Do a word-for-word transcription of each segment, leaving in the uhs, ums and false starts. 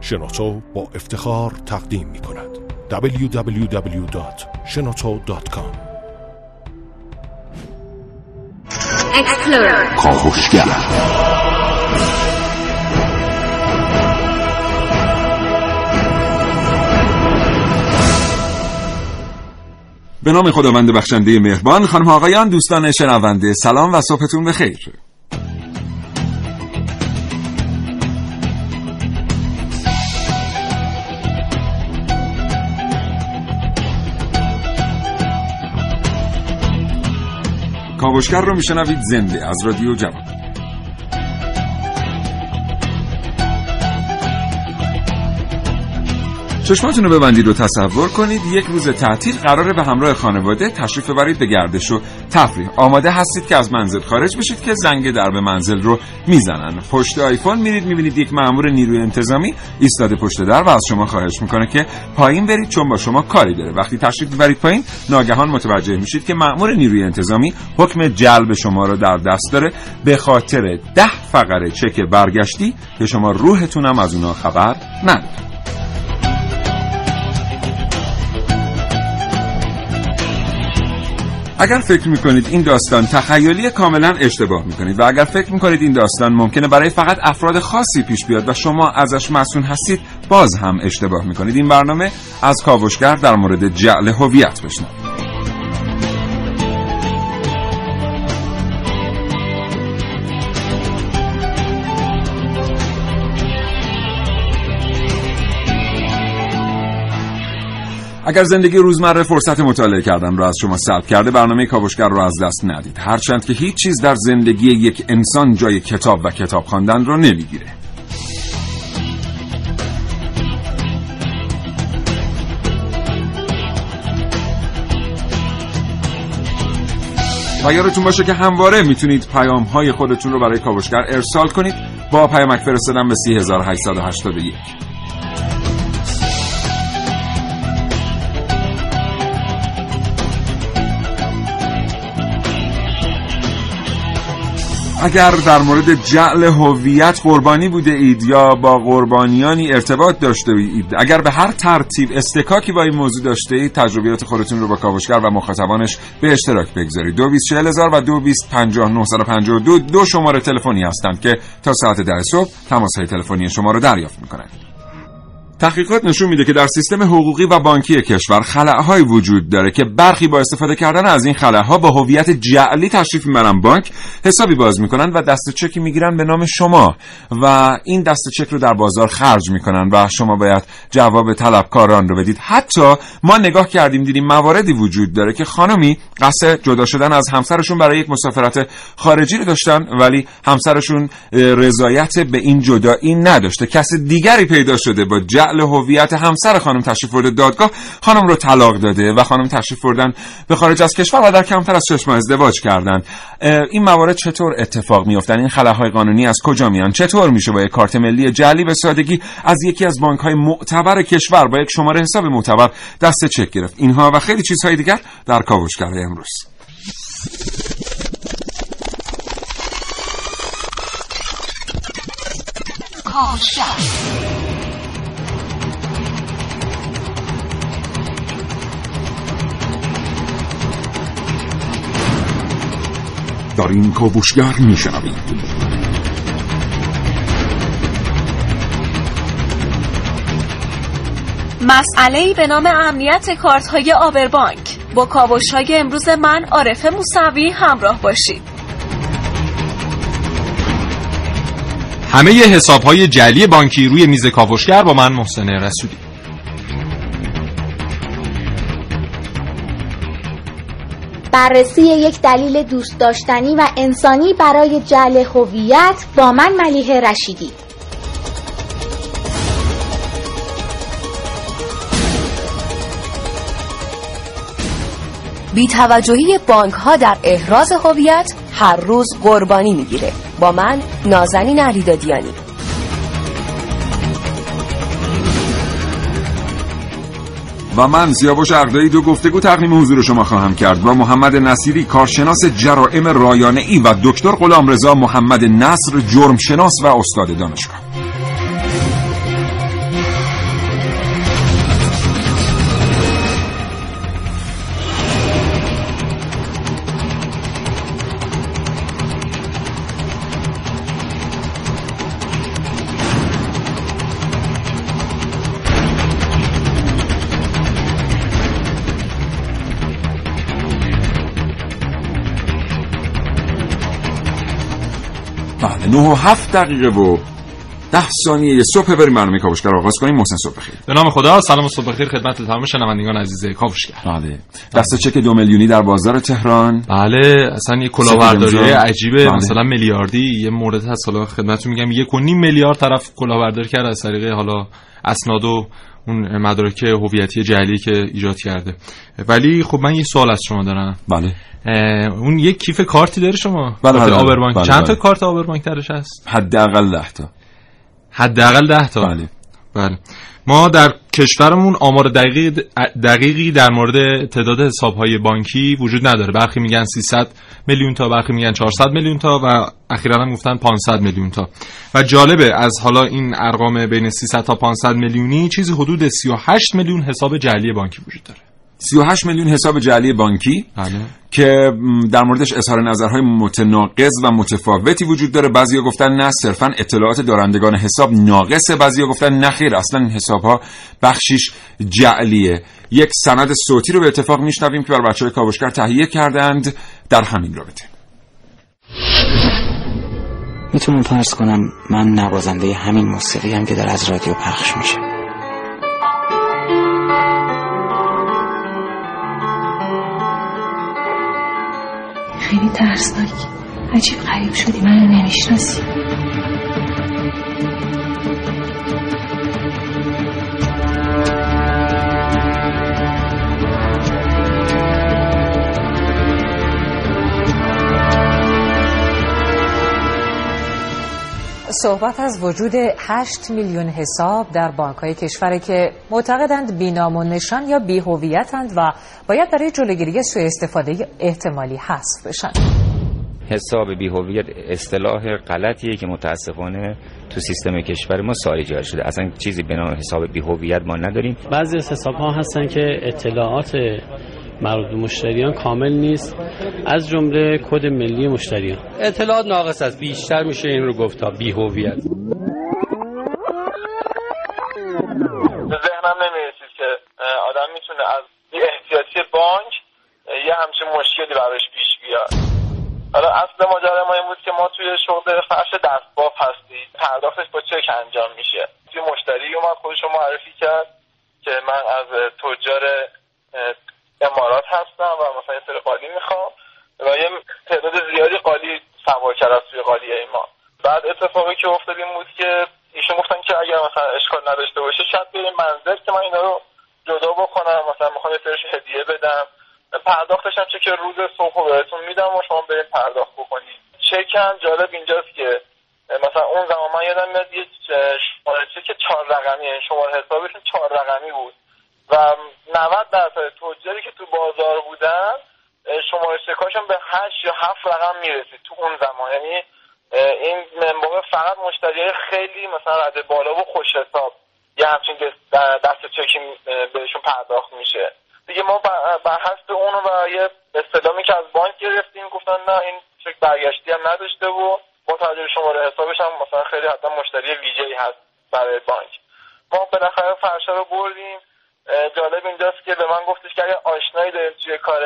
شنوتو با افتخار تقدیم می کند دبلیو دبلیو دبلیو دات شنوتو دات کام. کاوشگر به نام خداوند بخشنده مهربان. خانم آقایان، دوستان شنونده، سلام و صبحتون بخیر. کاوشگر رو میشنوید زنده از رادیو جوان. چشماتون رو ببندید و تصور کنید یک روز تعطیل قراره به همراه خانواده تشریف ببرید به گردش و تفریح. آماده هستید که از منزل خارج بشید که زنگ درب منزل رو میزنن. پشت آیفون میرید، میبینید یک مأمور نیروی انتظامی ایستاده پشت در و از شما خواهش میکنه که پایین برید چون با شما کاری داره. وقتی تشریف میبرید پایین، ناگهان متوجه میشید که مأمور نیروی انتظامی حکم جلب شما رو در دست داره به خاطر ده فقره چک برگشتی که شما روحتونم از اونها خبر نداره. اگر فکر میکنید این داستان تخیلی، کاملا اشتباه میکنید و اگر فکر میکنید این داستان ممکنه برای فقط افراد خاصی پیش بیاد و شما ازش مسئول هستید، باز هم اشتباه میکنید. این برنامه از کاوشگر در مورد جعل هویت بشنوید. اگر زندگی روزمره فرصت مطالعه کردن را از شما سلب کرده، برنامه کاوشگر را از دست ندید، هرچند که هیچ چیز در زندگی یک انسان جای کتاب و کتاب خواندن را نمیگیره. و یادتون باشه که همواره میتونید پیام های خودتون رو برای کاوشگر ارسال کنید با پیامک فرستادن به سه هزار و هشتصد و هشتاد و یک. اگر در مورد جعل هویت قربانی بوده اید یا با قربانیانی ارتباط داشته اید، اگر به هر ترتیب استکاکی با این موضوع داشته اید، تجربیات خودتون رو با کاوشگر و مخاطبانش به اشتراک بگذارید. دو بیست چهل هزار و دو بیست پنجاه نهصد و پنجاه و دو دو شماره تلفنی هستند که تا ساعت ده صبح تماس‌های تلفنی شما رو دریافت می‌کنند. تحقیقات نشون میده که در سیستم حقوقی و بانکی کشور خلأهایی وجود داره که برخی با استفاده کردن از این خلأها با هویت جعلی تشریف میبرن بانک، حسابی باز میکنن و دست چکی میگیرن به نام شما و این دست چک رو در بازار خرج میکنن و شما باید جواب طلبکاران رو بدید. حتی ما نگاه کردیم دیدیم مواردی وجود داره که خانمی قصد جدا شدن از همسرشون برای یک مسافرت خارجی رو داشتن ولی همسرشون رضایت به این جدایی نداشته. کس دیگری پیدا شده با جعل هویت همسر خانم تشریف برده دادگاه، خانم رو طلاق داده و خانم تشریف بردن به خارج از کشور و در کمتر از شش ماه ازدواج کردن. این موارد چطور اتفاق میافتن؟ این خلأهای قانونی از کجا میان؟ چطور میشه با یک کارت ملی جعلی به سادگی از یکی از بانک‌های معتبر کشور با یک شماره حساب معتبر دست چک گرفت؟ اینها و خیلی چیزهای دیگر در کاوشگر امروز. کاوشگر در این کاوشگر میشنوید مسئله‌ای به نام امنیت کارت‌های آبر بانک. با کاوش‌های امروز من عارفه مصوی همراه باشید. همه حساب‌های جعلی بانکی روی میز کاوشگر با من محسنه رسودی. بررسی یک دلیل دوست داشتنی و انسانی برای جعل هویت با من ملیحه رشیدی. بی‌توجهی بانک‌ها در احراز هویت هر روز قربانی می‌گیره با من نازنین علیدادیانی. و من سیاوش عقدایی دو گفتگو تقدیم حضور شما خواهم کرد با محمد نصیری، کارشناس جرائم رایانه‌ای و دکتر غلامرضا محمد نصر، جرمشناس و استاد دانشگاه. نه و هفت دقیقه و ده ثانیه صبح بریم برنامه کاوشگر آغاز کنیم. محسن صبح بخیر. به نام خدا. سلام و صبح بخیر خدمت تمام شنوندگان عزیز کاوشگر. بله. دست چک دو میلیونی در بازار تهران. بله، اصلا یه کلاهبرداری عجیبه. بله. مثلا میلیاردی یه مورد هست، حالا خدمتتون میگم یک و نیم میلیارد طرف کلاهبرداری کرده از طریق حالا اسناد و اون مدارک هویتی جعلی که ایجاد کرده. ولی خب من یه سوال از شما دارم. بله. اون یک کیف کارتی داره شما؟ بله. آبربانک. بله. چند تا بله. کارت آبربانک درش هست؟ حداقل ده تا. حداقل ده تا. بله. بله. ما در کشورمون آمار دقیق دقیقی در مورد تعداد حساب‌های بانکی وجود نداره. برخی میگن سیصد میلیون تا، برخی میگن چهارصد میلیون تا و اخیراً هم گفتن پانصد میلیون تا. و جالبه از حالا این ارقام بین سیصد تا پانصد میلیونی چیزی حدود سی و هشت میلیون حساب جعلی بانکی وجود داره. سی و هشت میلیون حساب جعلی بانکی هلی. که در موردش اظهار نظرهای متناقض و متفاوتی وجود داره. بعضیا گفتن نه صرفا اطلاعات دارندگان حساب ناقصه، بعضیا گفتن نه خیر اصلا این حسابها بخشیش جعلیه. یک سند صوتی رو به اتفاق میشنویم که بر بچه‌های کاوشگر تهیه کردند در همین رابطه. میتونم فرض کنم من نوازنده همین موسیقی هم که در از رادیو پخش میشه. خیلی ترسناک، عجیب غریب شدی، منو نمیشناسی. صحبت از وجود هشت میلیون حساب در بانک‌های کشوری که معتقدند بی‌نام و نشان یا بی‌هویت‌اند و باید برای جلوگیری سوء استفاده احتمالی حذف بشن. حساب بی‌هویت اصطلاح غلطیه که متاسفانه تو سیستم کشور ما سایه شده. اصلا چیزی به نام حساب بی‌هویت ما نداریم. بعضی از حساب‌ها هستن که اطلاعات مربوط به مشتریان کامل نیست، از جمله کد ملی مشتریان. اطلاعات ناقص است، بیشتر میشه این رو گفت تا بی‌هویت. ذهنم نمی‌رسید که آدم میتونه از یه احتیاطی بانک یه همچین مشکلی براش پیش بیاد. حالا اصل ماجرا ما این بود که ما توی شغل فرش دستباف هستیم، پرداختش با چک انجام میشه. توی مشتری اومد خودش رو معرفی کرد که من از تجار امارات هستم و مثلا یه سری قالی میخوام و یه تعداد زیادی قالی سوار کرده از توی قالیه ما. بعد اتفاقی که افتاد این بود که ایشون گفتن که اگر مثلا اشکال نداشته باشه شاید بریم منزل که من اینا رو جدا بکنم، مثلا میخوام یه سریش هدیه بدم، پرداختش هم چک روز صبح بهتون میدم و شما بریم پرداخت بکنید. چکم جالب اینجاست که مثلا اون زمان من یادم میاد یه شماره چک چهار رقمی، یعنی شماره حسابشون چهار رقمی بود و نود درصد تجاری که تو بازار بودن شماره چکاشون به هشت یا هفت رقم میرسید تو اون زمان. یعنی این موقع فقط مشتریای خیلی مثلا رده بالا و خوش حساب یه همچین دست چکی بهشون پرداخت میشه دیگه. ما بر حسب اون و یه استعلامی که از بانک گرفتیم گفتن نه این چک برگشتی هم نداشته و با توجه به شماره حسابش هم مثلا خیلی حتما مشتری ویژه‌ای هست برای بانک. ما بالاخره فرشه رو بردیم. جالب اینجاست که به من گفتش که اگه آشنایی داریم توی کار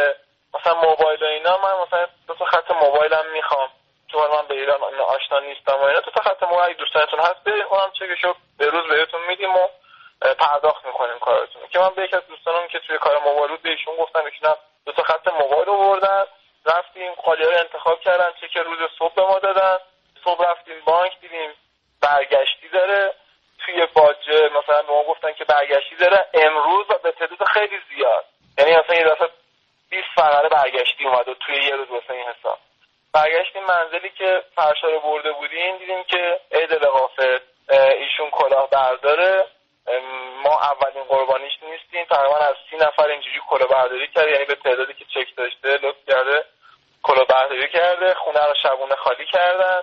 مثلا موبایل و اینا، من مثلا دو تا خط موبایلم میخوام، چون من به ایران آشنا نیستم و اینا، دو تا خط موبایل دوستانتون هست برید اونم چکشو به روز بهتون میدیم و پرداخت میکنیم کارتون. که من به یکی از دوستانم که توی کار موبایل بود بهشون گفتم ایشون دو تا خط موبایل آوردن، رفتیم قالی‌ها رو انتخاب کردن، چک روز صبح به ما دادن. صبح رفتیم بانک دیدیم برگشتی داره توی باجه، مثلا به ما گفتن که برگشتی داره امروز و به تعداد خیلی زیاد، یعنی مثلا یه دفعه بیست فقره برگشتی اومد و توی یه روز واسه این حساب. برگشتیم منزلی که فرشا رو برده بودیم، دیدیم که ای دل غافل ایشون کلاهبرداره، ما اولین قربانیش نیستیم، تقریبا از سی نفر اینجوری کلاهبرداری کرده، یعنی به تعدادی که چک داشته لطف کرده کلاهبرداری کرده، خونه رو شبونه خالی کردن.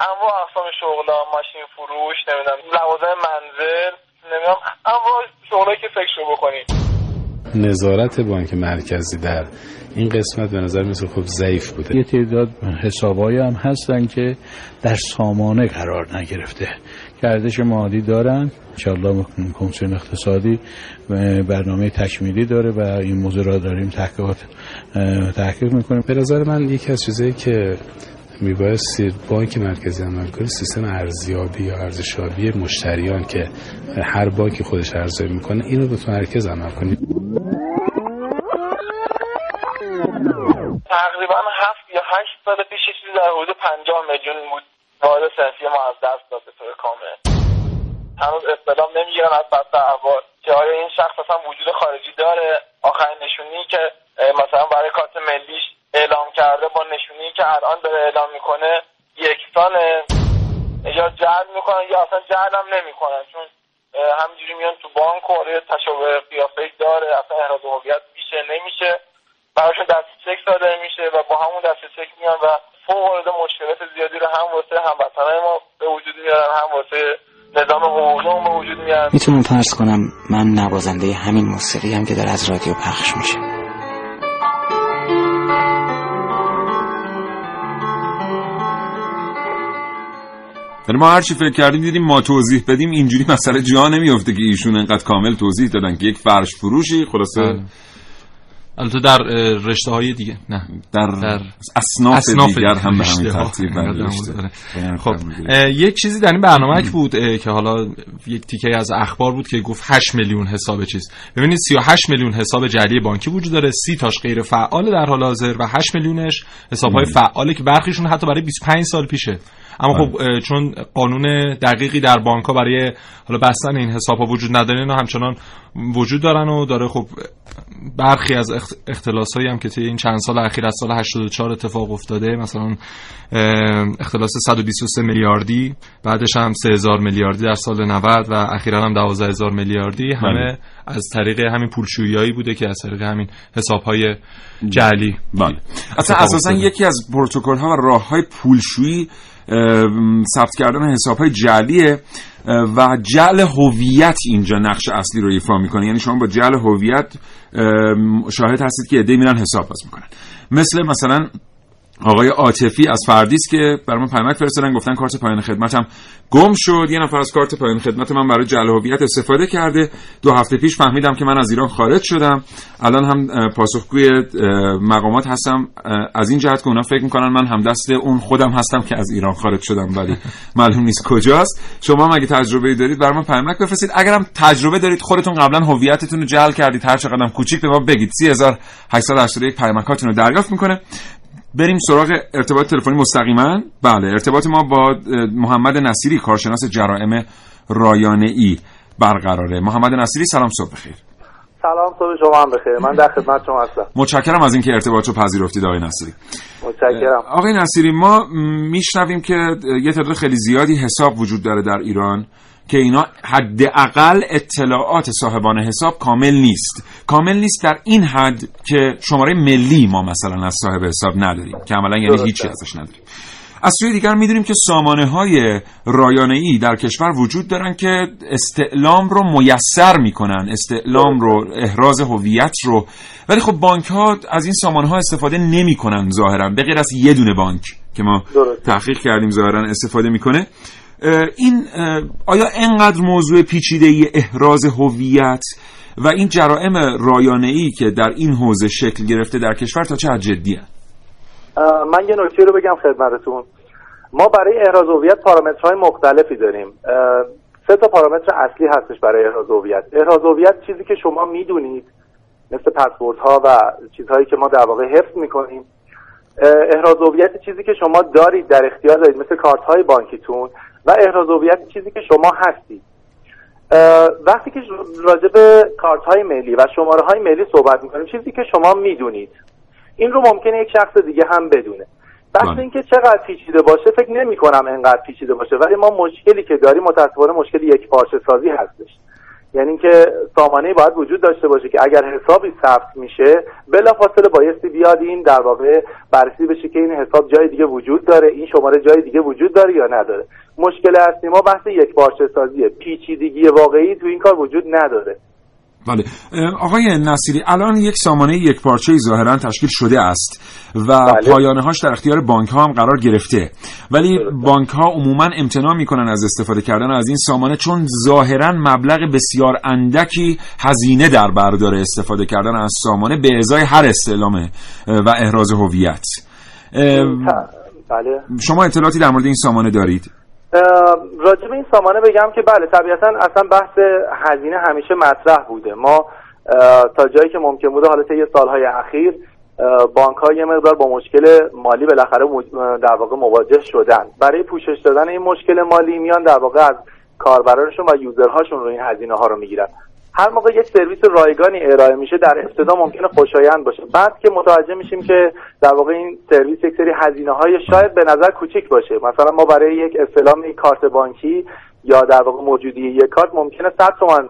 اما اقسام شغل‌ها، ماشین فروش، نمیدونم لوازم منزل، نمیدونم اما شغلایی که فکرشو بکنید. نظارت بانک مرکزی در این قسمت به نظر میاد خوب ضعیف بوده. یه تعداد حسابایی هم هستن که در سامانه قرار نگرفته، گردش مالی دارن. انشالله کمیسیون اقتصادی برنامه تکمیلی داره و این موضوع را داریم تحقیقات تحقیق میکنیم. به نظر من یکی از چیزایی که میبایستی بانک مرکزی عمل کنه، سیستم ارزیابی یا ارزشیابی مشتریان که هر بانکی خودش ارزیابی میکنه این رو به مرکز عمل کنه. تقریبا هفت یا هشت سال پیش چیزی در حدود پنجاه میلیون بود وارد صنفی ما از دست داد به طور کامل. هنوز استلام نمیگیرن از بحث اول که آیا این شخص اصلا وجود خارجی داره. آخرین نشونی که مثلا برای کارت ملیش اعلام کرده با نشونی که الان داره اعلام میکنه یکسانه، یا جعل میکنن یا اصلا جعل هم نمیکنن، چون همینجوری میان تو بانک و آره تشابه قیافه‌ای داره، اصلا احراز هویت میشه نمیشه، براشون دستچک صادر میشه و با همون دستچک میان و فوق العاده مشکلات زیادی رو هم واسه هموطنان ما به وجود میارن، هم واسه نظام حقوقی هم به وجود میارن. میتونم فرض کنم من نوازنده همین موسیقی هم که داره از رادیو پخش میشه. یعنی ما هر چی فکر کردیم دیدیم ما توضیح بدیم اینجوری مسئله جا نمیفته که ایشون انقدر کامل توضیح دادن که یک فرش فروشی خلاصه. البته در رشته های دیگه نه در, در اصناف, اصناف دیگر, دیگر هم به همین ترتیب برداشته. خب یک چیزی در این برنامه بود که حالا یک تیکه از اخبار بود که گفت هشت میلیون حساب چیز. ببینید سی و هشت میلیون حساب جعلی بانکی وجود داره، سی تاش غیر فعال در حال حاضر و هشت میلیونش حساب‌های فعاله که برخیشون حتی برای بیست و پنج سال پیشه. اما خب چون قانون دقیقی در بانک‌ها برای حالا بستن این حساب‌ها وجود نداره، اینا همچنان وجود دارن و داره خب برخی از اختلاسایی هم که طی این چند سال اخیر از سال هشتاد و چهار اتفاق افتاده، مثلا اختلاس صد و بیست و سه میلیاردی، بعدش هم سه هزار میلیاردی در سال نود و اخیراً هم دوازده هزار میلیاردی، همه از طریق همین پولشویی‌هایی بوده که از طریق همین حساب‌های جعلی. بله. اصلا اساساً یکی از پروتکل‌ها و راه‌های پولشویی ثبت کردن حساب‌های جعلیه و جعل هویت اینجا نقش اصلی رو ایفا میکنه. یعنی شما با جعل هویت شاهد هستید که عده‌ای میرن حساب باز میکنن، مثل مثلا آقای عاطفی از فردیس که برام پیامک فرستادن گفتن کارت پایان خدمتم گم شد، یه نفر از کارت پایان خدمت من برای جعل هویت استفاده کرده، دو هفته پیش فهمیدم که من از ایران خارج شدم، الان هم پاسخگوی مقامات هستم از این جهت که اونا فکر میکنن من هم دست اون خودم هستم که از ایران خارج شدم ولی معلوم نیست کجاست. شما مگه تجربه دارید برام پیامک بفرستید، اگرم تجربه دارید خودتون قبلا هویتتون رو جعل کردید هر چقدرم کوچیک به ما بگید. سه هزار و هشتصد و هشتاد و یک پیامکاتون رو دریافت میکنه. بریم سراغ ارتباط تلفنی مستقیما. بله ارتباط ما با محمد نصیری کارشناس جرائم رایانه‌ای برقراره. محمد نصیری سلام، صبح بخیر. سلام، صبح شما هم بخیر. من در خدمت شما هستم. متشکرم از اینکه ارتباط رو پذیرفتید آقای نصیری. متشکرم. آقای نصیری ما میشنویم که یه تعداد خیلی زیادی حساب وجود داره در ایران که اینا حداقل اطلاعات صاحبان حساب کامل نیست. کامل نیست در این حد که شماره ملی ما مثلا از صاحب حساب نداریم که عملا یعنی هیچی ازش نداریم. از سوی دیگر میدونیم که سامانه‌های رایانه‌ای در کشور وجود دارن که استعلام رو میسر میکنن، استعلام رو، احراز هویت رو، ولی خب بانک‌ها از این سامانه‌ها استفاده نمیکنن ظاهرا، به غیر از یه دونه بانک که ما تحقیق کردیم ظاهرا استفاده میکنه. این آیا اینقدر موضوع پیچیده‌ای احراز هویت و این جرائم رایانه‌ای که در این حوزه شکل گرفته در کشور تا چه حد جدیه؟ من یه نکته رو بگم خدمتتون. ما برای احراز هویت پارامترهای مختلفی داریم. سه تا پارامتر اصلی هستش برای احراز هویت. احراز هویت چیزی که شما میدونید، مثل پسوردها و چیزهایی که ما در واقع حفظ میکنیم. احراز هویت چیزی که شما دارید، در اختیار دارید، مثل کارت‌های بانکیتون. و احراز هویت چیزی که شما هستید. وقتی که راجع به کارت‌های ملی و شماره‌های ملی صحبت می‌کنیم، چیزی که شما میدونید، این رو ممکنه یک شخص دیگه هم بدونه. بحث اینکه چقدر پیچیده باشه فکر نمی‌کنم انقدر پیچیده باشه، ولی ما مشکلی که داریم متأسفانه مشکل یک پارچه‌سازی هستش. یعنی اینکه سامانه‌ای باید وجود داشته باشه که اگر حسابی ثبت میشه بلافاصله بایستی بیاد این در واقع بررسی بشه که این حساب جای دیگه وجود داره، این شماره جای دیگه وجود داره یا نداره. مشکل اصلی ما بحث یکپارچه‌سازیه، پیچیدگی واقعی تو این کار وجود نداره. بله آقای نصیری، الان یک سامانه یکپارچه‌ای ظاهراً تشکیل شده است و بله. پایانه‌هاش در اختیار بانک‌ها هم قرار گرفته، ولی بله. بانک‌ها عموماً امتناع می‌کنن از استفاده کردن از این سامانه چون ظاهراً مبلغ بسیار اندکی هزینه در بر داره استفاده کردن از سامانه به ازای هر استعلام و احراز هویت. بله. شما اطلاعاتی در مورد این سامانه دارید؟ راجب این سامانه بگم که بله طبیعتا اصلا بحث هزینه همیشه مطرح بوده. ما تا جایی که ممکن بوده حالا طی سالهای اخیر بانک‌ها یه مقدار با مشکل مالی بالاخره در واقع مواجه شدن. برای پوشش دادن این مشکل مالی میان در واقع از کاربرانشون و یوزرهاشون رو این هزینه ها رو میگیرن. هر موقع یک سرویس رایگانی ارائه میشه در ابتدا ممکنه خوشایند باشه، بعد که متوجه میشیم که در واقع این سرویس یک سری هزینه‌های شاید به نظر کوچک باشه، مثلا ما برای یک استلام یک کارت بانکی یا در واقع موجودی یک کارت ممکنه صد تومان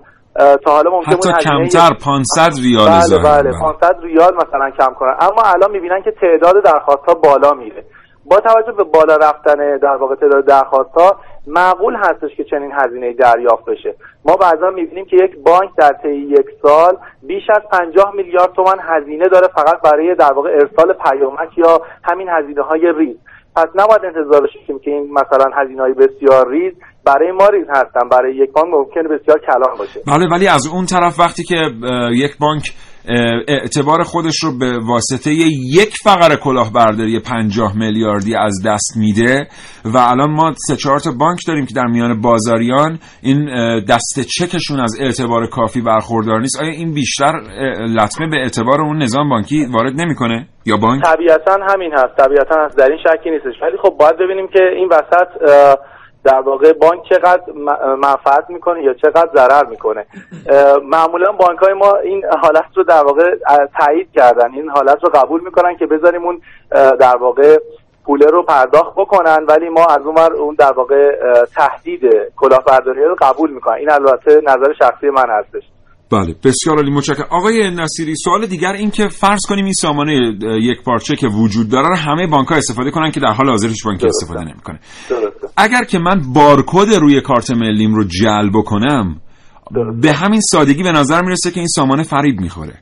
تا حالا ممکنه حتی کمتر پانصد ریال بله بله پانصد ریال مثلا کم کنن، اما الان میبینن که تعداد درخواست‌ها بالا میره. با توجه به بالا رفتن در واقع تعداد درخواست‌ها معقول هستش که چنین هزینه‌ای دریافت بشه. ما بعضا می‌بینیم که یک بانک در طی یک سال بیش از پنجاه میلیارد تومان هزینه داره فقط برای در واقع ارسال پیامک یا همین هزینه‌های ریز. پس نباید انتظار داشتیم که این مثلا هزینه‌های بسیار ریز برای ما ریز هستن، برای یک بانک ممکنه بسیار کلان باشه. بله، ولی از اون طرف وقتی که یک بانک اعتبار خودش رو به واسطه یک فقره کلاهبرداری پنجاه میلیاردی از دست میده و الان ما سه چهار تا بانک داریم که در میان بازاریان این دست چکشون از اعتبار کافی برخوردار نیست، آیا این بیشتر لطمه به اعتبار اون نظام بانکی وارد نمیکنه یا بانک؟ طبیعتاً همین هست، طبیعتاً هست، در این شکی نیستش، ولی خب باید ببینیم که این وسط در واقع بانک چقدر منفعت میکنه یا چقدر ضرر میکنه. معمولا بانک‌های ما این حالت رو در واقع تایید کردن، این حالت رو قبول میکنن که بذاریم اون در واقع پوله رو پرداخت بکنن، ولی ما از اونور اون در واقع تهدید کلاهبرداری رو قبول میکنن. این البته نظر شخصی من هستش. بله، بسیار عالی، متشکرم. آقای نصیری، سوال دیگر این که فرض کنیم این سامانه یک پارچه که وجود داره رو همه بانک‌ها استفاده کنن که در حال حاضر هیچ بانکی استفاده نمی‌کنه. اگر که من بارکد روی کارت ملیم رو جعل بکنم، درسته. به همین سادگی به نظر میرسه که این سامانه فریب می‌خوره.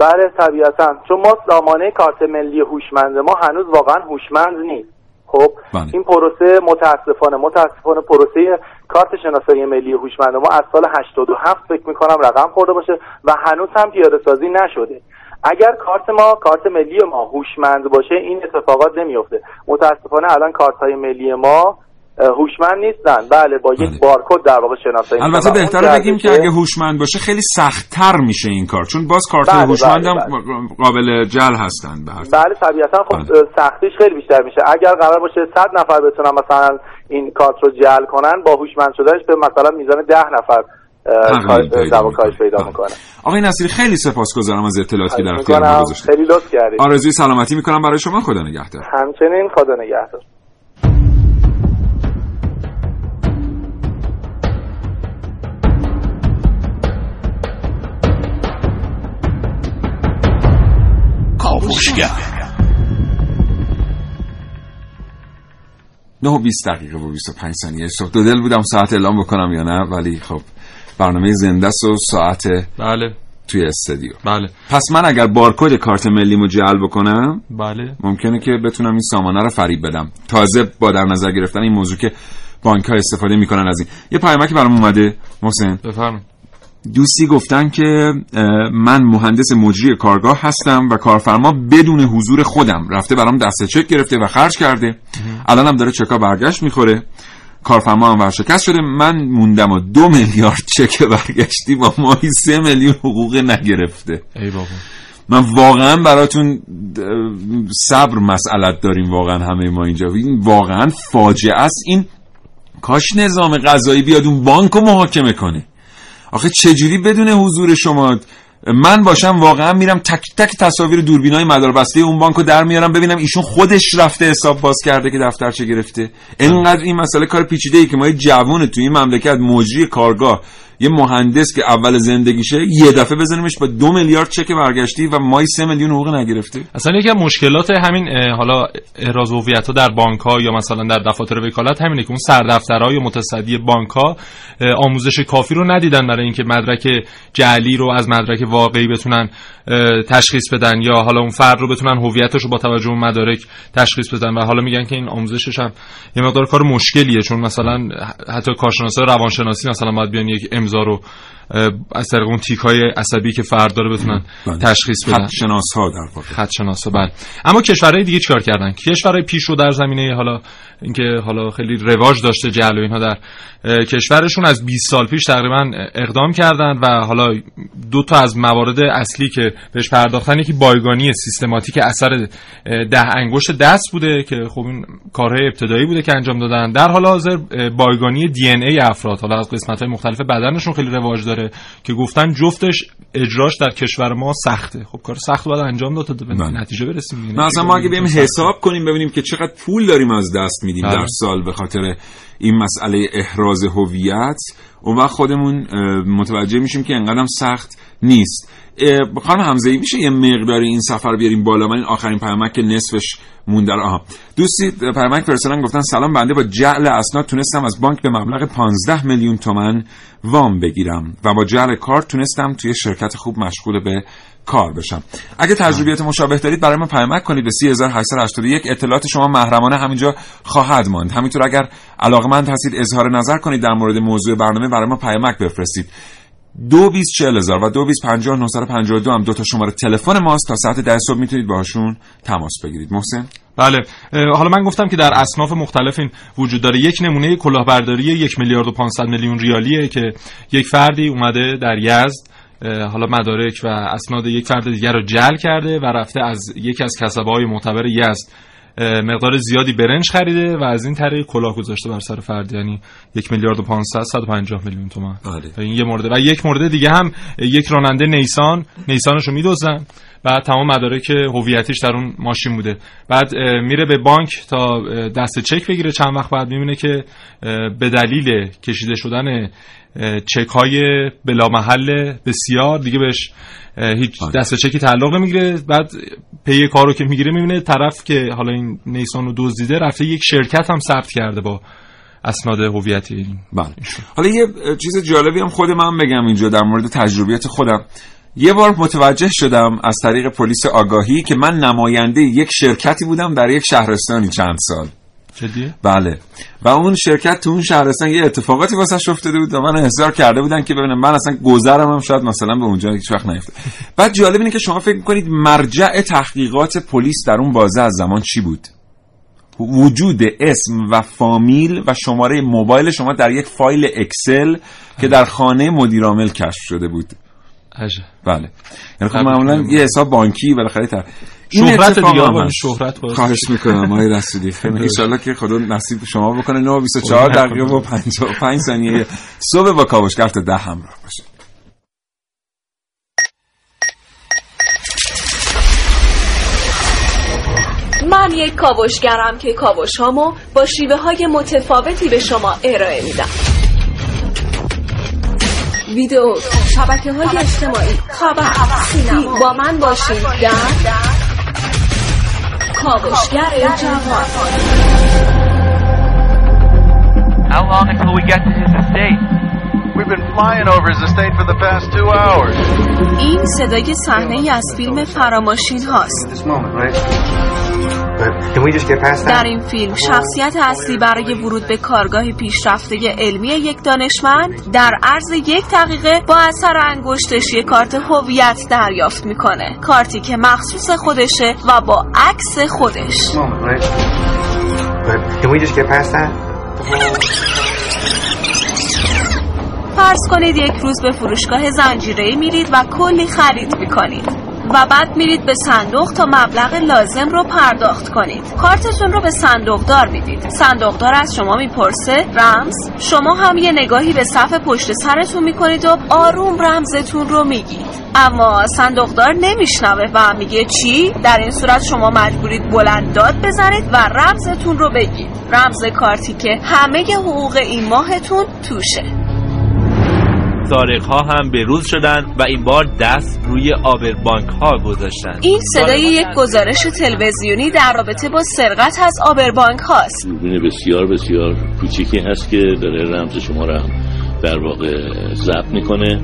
بله طبیعتاً، چون ما سامانه کارت ملی هوشمند ما هنوز واقعاً هوشمند نیست. خب بله. این پروسه متاسفانه متاسفانه پروسه کارت شناسایی ملی هوشمند ما از سال هشتاد و هفت فکر می‌کنم رقم خورده باشه و هنوز هم پیاده‌سازی نشده. اگر کارت ما کارت ملی ما هوشمند باشه این اتفاقات نمی‌افته. متاسفانه الان کارت‌های ملی ما هوشمند نیستن. بله، با یک بارکد در واقع شناسایی. البته بهتره بگیم که اگه هوشمند باشه خیلی سخت‌تر میشه این کار، چون باز کارت‌های هوشمند هم قابل جعل هستن. بله طبیعتاً خب بله. سختیش خیلی بیشتر میشه. اگر قرار باشه صد نفر بتونن مثلا این کارت رو جعل کنن، با هوشمند شدنش به مثلا میزان ده نفر کارش پیدا میکنه. آقای نصیری، خیلی سپاسگزارم از اطلاعاتی که در اختیار ما گذاشتید. خیلی لطف کردید. آرزوی سلامتی میکنم برای شما. خدا نگهدار. همچنین خدا نگهدار. کاوشگر نه و بیست دقیقه و بیست و پنج ثانیه صبح. دو دل بودم ساعت اعلام بکنم یا نه، ولی خب برنامه زنده است و ساعت بله توی استدیو. بله، پس من اگر بارکد کارت ملیمو جعل بکنم بله ممکنه که بتونم این سامانه رو فریب بدم، تازه با در نظر گرفتن این موضوع که بانک‌ها استفاده میکنن از این. یه پیامکی برام اومده محسن، بفرمایید. دوستی گفتن که من مهندس مجری کارگاه هستم و کارفرما بدون حضور خودم رفته برام دست چک گرفته و خرج کرده، الانم داره چکا برگشت میخوره، کارفرما هم ورشکست شده، من موندم و دو میلیارد چک برگشتی با ماهی سه میلیون حقوق نگرفته. ای بابا، من واقعا براتون صبر مسئلت داریم واقعا همه ما اینجا. این واقعا فاجعه است. این کاش نظام قضایی بیاد اون بانکو محاکمه کنه. آخه چجوری بدون حضور شما من باشم؟ واقعا میرم تک تک تصاویر دوربینای مداربسته اون بانکو در میارم ببینم ایشون خودش رفته حساب باز کرده که دفترچه گرفته. اینقدر این مسئله کار پیچیده ای که ما یه جوون توی این مملکت مجری کارگاه، یه مهندس که اول زندگیشه، یه دفعه بزنیمش با دو میلیارد چک برگشتی و مای سه میلیون حقوق نگرفته. اصلا یکی از مشکلات همین حالا احراز هویت‌ها در بانک‌ها یا مثلا در دفاتر وکالت همینه که اون سردفترها یا متصدی بانک‌ها آموزش کافی رو ندیدن برای اینکه مدرک جعلی رو از مدرک واقعی بتونن تشخیص بدن یا حالا اون فرد رو بتونن هویتش رو با توجه به مدارک تشخیص بدن. و حالا میگن که این آموزشش هم یه مقدار کار مشکلیه، چون مثلا حتی کارشناسای روانشناسی مثلا باید بیان یک امضا رو از طریق اون تیک‌های عصبی که فرد داره بتونن تشخیص بدن. خدشناس‌ها در واقع. خدشناس‌ها بله. اما کشورهای دیگه چیکار کردن؟ کشورهای پیشرو در زمینه حالا اینکه حالا خیلی رواج داشته جهل و اینها در کشورشون از بیست سال پیش تقریبا اقدام کردن و حالا دو تا از موارد اصلی که بهش پرداختن، یکی بایگانی سیستماتیک اثر ده انگشت دست بوده که خب این کارهای ابتدایی بوده که انجام دادن. در حال حاضر بایگانی دی ان ای افراد، حالا از قسمت‌های مختلف بدنشون خیلی رواج داره که گفتن جفتش اجراش در کشور ما سخته. خب کار سخت باید انجام داد تا به نتیجه برسیم. مثلا ما اگه بریم حساب کنیم ببینیم که چقدر پول داریم از دست میدیم در سال به خاطر این مسئله احراز هویت، اون وقت خودمون متوجه میشیم که انقدرم سخت نیست. خانم حمزه‌ای میشه یه مقدار این سفر بیاریم بالا؟ من این آخرین پیامک که نصفش مونده. آها دوستی پیامک پرسنل گفتن سلام، بنده با جعل اسناد تونستم از بانک به مبلغ پانزده میلیون تومان وام بگیرم و با جعل کارت تونستم توی شرکت خوب مشغول به کار بشم. اگه تجربیات مشابه دارید برای ما پیامک کنید به سه هزار و هشتصد و هشتاد و یک. اطلاعات شما محرمانه همینجا خواهد ماند. همینطور اگر علاقه‌مند هستید اظهار نظر کنید در مورد موضوع برنامه برای ما پیامک بفرستید. دو بیست چهل هزار و دو بیست پنجاه نه صد و پنجاه و دو هم دو تا شماره تلفن ماست. تا ساعت ده صبح میتونید باهاشون تماس بگیرید. محسن بله، حالا من گفتم که در اصناف مختلف این وجود داره. یک نمونه کلاهبرداری یک میلیارد و پانصد میلیون ریالیه که یک فردی اومده در یزد حالا مدارک و اسناد یک فرد دیگر رو جعل کرده و رفته از یکی از کسبه‌های معتبر یزد مقدار زیادی برنج خریده و از این طریق کلاه گذاشته بر سر فرد، یعنی یک میلیارد و پانصد صد و پنجاه میلیون تومان. این یه مورد. و یک مورد دیگه هم یک راننده نیسان نیسانشو میدزدن، بعد تمام مدارک هویتیش در اون ماشین بوده، بعد میره به بانک تا دست چک بگیره. چند وقت بعد میبینه که به دلیل کشیده شدن چک‌های بلامحل بسیار دیگه بهش هیچ دست چکی تعلق نمیگیره. بعد پی کارو که میگیره میبینه طرف که حالا این نیسانو دزدیده رفته یک شرکت هم ثبت کرده با اسناد هویتی. بله. حالا یه چیز جالبی هم خود من بگم اینجا در مورد تجربیات خودم. یه بار متوجه شدم از طریق پلیس آگاهی که من نماینده یک شرکتی بودم در یک شهرستانی چند سال. جدیه؟ بله. و اون شرکت تو اون شهرستان یه اتفاقاتی واسش افتاده بود و من احضار کرده بودن که ببینم من اصلا گذرم هم شاید مثلا به اونجا هیچ وقت نیفته. بعد جالب اینه که شما فکر می‌کنید مرجع تحقیقات پلیس در اون بازه از زمان چی بود؟ وجود اسم و فامیل و شماره موبایل شما در یک فایل اکسل که در خانه مدیرعامل کشف شده بود. عجب. بله. یعنی خب معمولا یه حساب بانکی بالاخره تا شهرت دیگه با شهرت باشه. خواهش می‌کنم آقای رسودی. ان شاء که خدا نصیب شما بکنه. نه بیست و چهار دقیقه و پنجاه و پنج ثانیه صبح با کاوشگر تا ده همراه باشید. من یک کاوشگرم که کاوش‌هامو با شیوه‌های متفاوتی به شما ارائه میدم. ویدئو، شبکه‌های اجتماعی، خبر، سینما. با من باشید در کاوشگر جوان. How long until we get to his estate? We've been flying over his estate for the past two hours. این صدای صحنه‌ای از فیلم فراماشین هاست. در این فیلم شخصیت اصلی برای ورود به کارگاه پیشرفته علمی یک دانشمند در عرض یک دقیقه با اثر انگشتش یک کارت هویت دریافت میکنه، کارتی که مخصوص خودشه و با عکس خودش. فرض کنید یک روز به فروشگاه زنجیره‌ای میرید و کلی خرید میکنید و بعد میرید به صندوق تا مبلغ لازم رو پرداخت کنید. کارتتون رو به صندوقدار میدید. صندوقدار از شما میپرسه رمز. شما هم یه نگاهی به صف پشت سرتون میکنید و آروم رمزتون رو میگید. اما صندوقدار نمیشنوه و میگه چی؟ در این صورت شما مجبورید بلند داد بزنید و رمزتون رو بگید. رمز کارتی که همه حقوق این ماهتون توشه. سارق‌ها هم بروز شدن و این بار دست روی آبربانک‌ها گذاشتن. این صدای یک گزارش تلویزیونی در رابطه با سرقت از آبربانک هاست. دوربین بسیار بسیار کوچیکی هست که داره رمز شما را در واقع ضبط می‌کنه.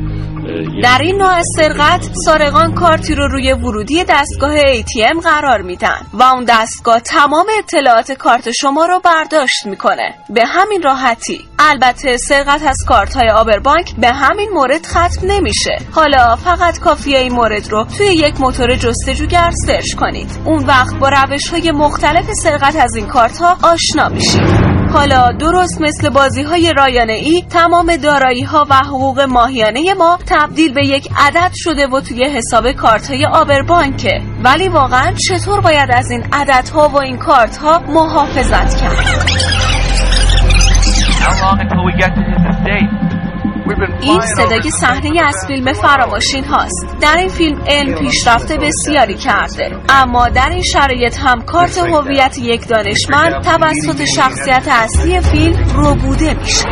در این نوع از سرقت سارقان کارتی رو روی ورودی دستگاه ای تی ام قرار میدن و اون دستگاه تمام اطلاعات کارت شما رو برداشت میکنه. به همین راحتی البته سرقت از کارت‌های آبربانک به همین مورد ختم نمیشه. حالا فقط کافیه این مورد رو توی یک موتور جستجوگر سرچ کنید. اون وقت با روش‌های مختلف سرقت از این کارت‌ها آشنا میشید. حالا درست مثل بازی‌های رایانه‌ای، تمام دارایی‌ها و حقوق ماهیانه ما تبدیل به یک عدد شده و توی حساب کارت‌های آبربانکه. ولی واقعاً چطور باید از این عددها و این کارت‌ها محافظت کرد؟ این صدای صحنه از فیلم فراموشین هاست. در این فیلم علم پیشرفت بسیاری کرده، اما در این شرایط هم کارت هویت یک دانشمند توسط شخصیت اصلی فیلم ربوده میشه.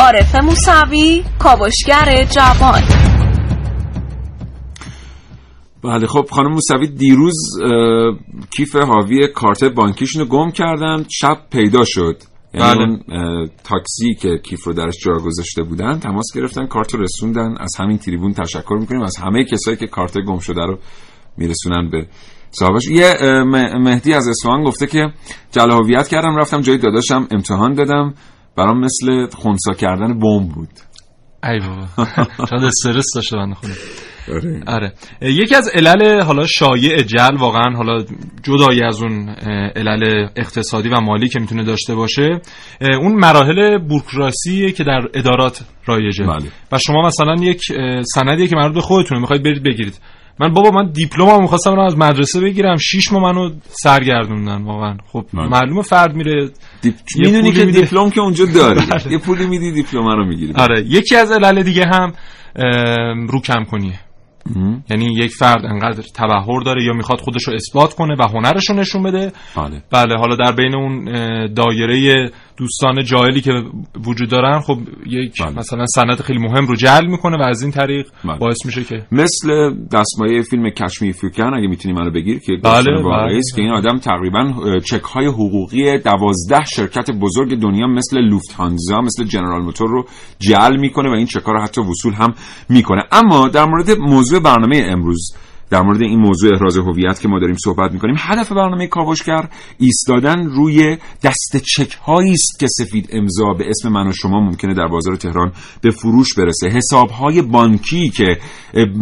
عارفه مصوی، کاوشگر جوان. بله خب خانم موسوی دیروز کیف حاوی کارت بانکیشون رو گم کردن، شب پیدا شد. یعنی اون تاکسی که کیف رو درش جا گذاشته بودن تماس گرفتن، کارت رو رسوندن. از همین تریبون تشکر میکنیم از همه کسایی که کارت گم شده رو میرسونن به صاحبش. یه مهدی از اصفهان گفته که جعل هویت کردم، رفتم جای داداشم امتحان دادم، برام مثل خونسا کردن بمب بود. ای بابا شاید استرس داشته بنده خدا. آره. آره یکی از علل حالا شایع جعل، واقعا حالا جدایی از اون علل اقتصادی و مالی که میتونه داشته باشه، اون مراحل بوروکراسیه که در ادارات رایجه. بله. و شما مثلا یک سندی که مربوط به خودتونه میخواید برید بگیرید. من بابا من دیپلمم می‌خواستم رو از مدرسه بگیرم، شش ماه منو سرگردوندن واقعا. خب معلومه فرد میره دیپ... میدونی که دیپلم که اونجا داری یه پولی میدی دیپلم رو میگیری. آره یکی از علل دیگه هم رو کم کنیه. یعنی یک فرد انقدر تبحر داره یا میخواد خودش رو اثبات کنه و هنرش رو نشون بده. بله. بله حالا در بین اون دایره دوستان جاهلی که وجود دارن خب یک بله. مثلا سند خیلی مهم رو جعل میکنه و از این طریق بله. باعث میشه که مثل دستمایه فیلم کچ می اف یو کن، اگه میتونی منو بگیر که بله بله. که این آدم تقریبا چک های حقوقی دوازده شرکت بزرگ دنیا مثل لوفتهانزا، مثل جنرال موتور رو جعل میکنه و این چک ها رو حتی وصول هم میکنه. اما در مورد موضوع برنامه امروز، در مورد این موضوع احراز هویت که ما داریم صحبت میکنیم، هدف برنامه کاوشگر ایستادن روی دست چک هایی است که سفید امضا به اسم من و شما ممکنه در بازار تهران به فروش برسه، حساب های بانکی که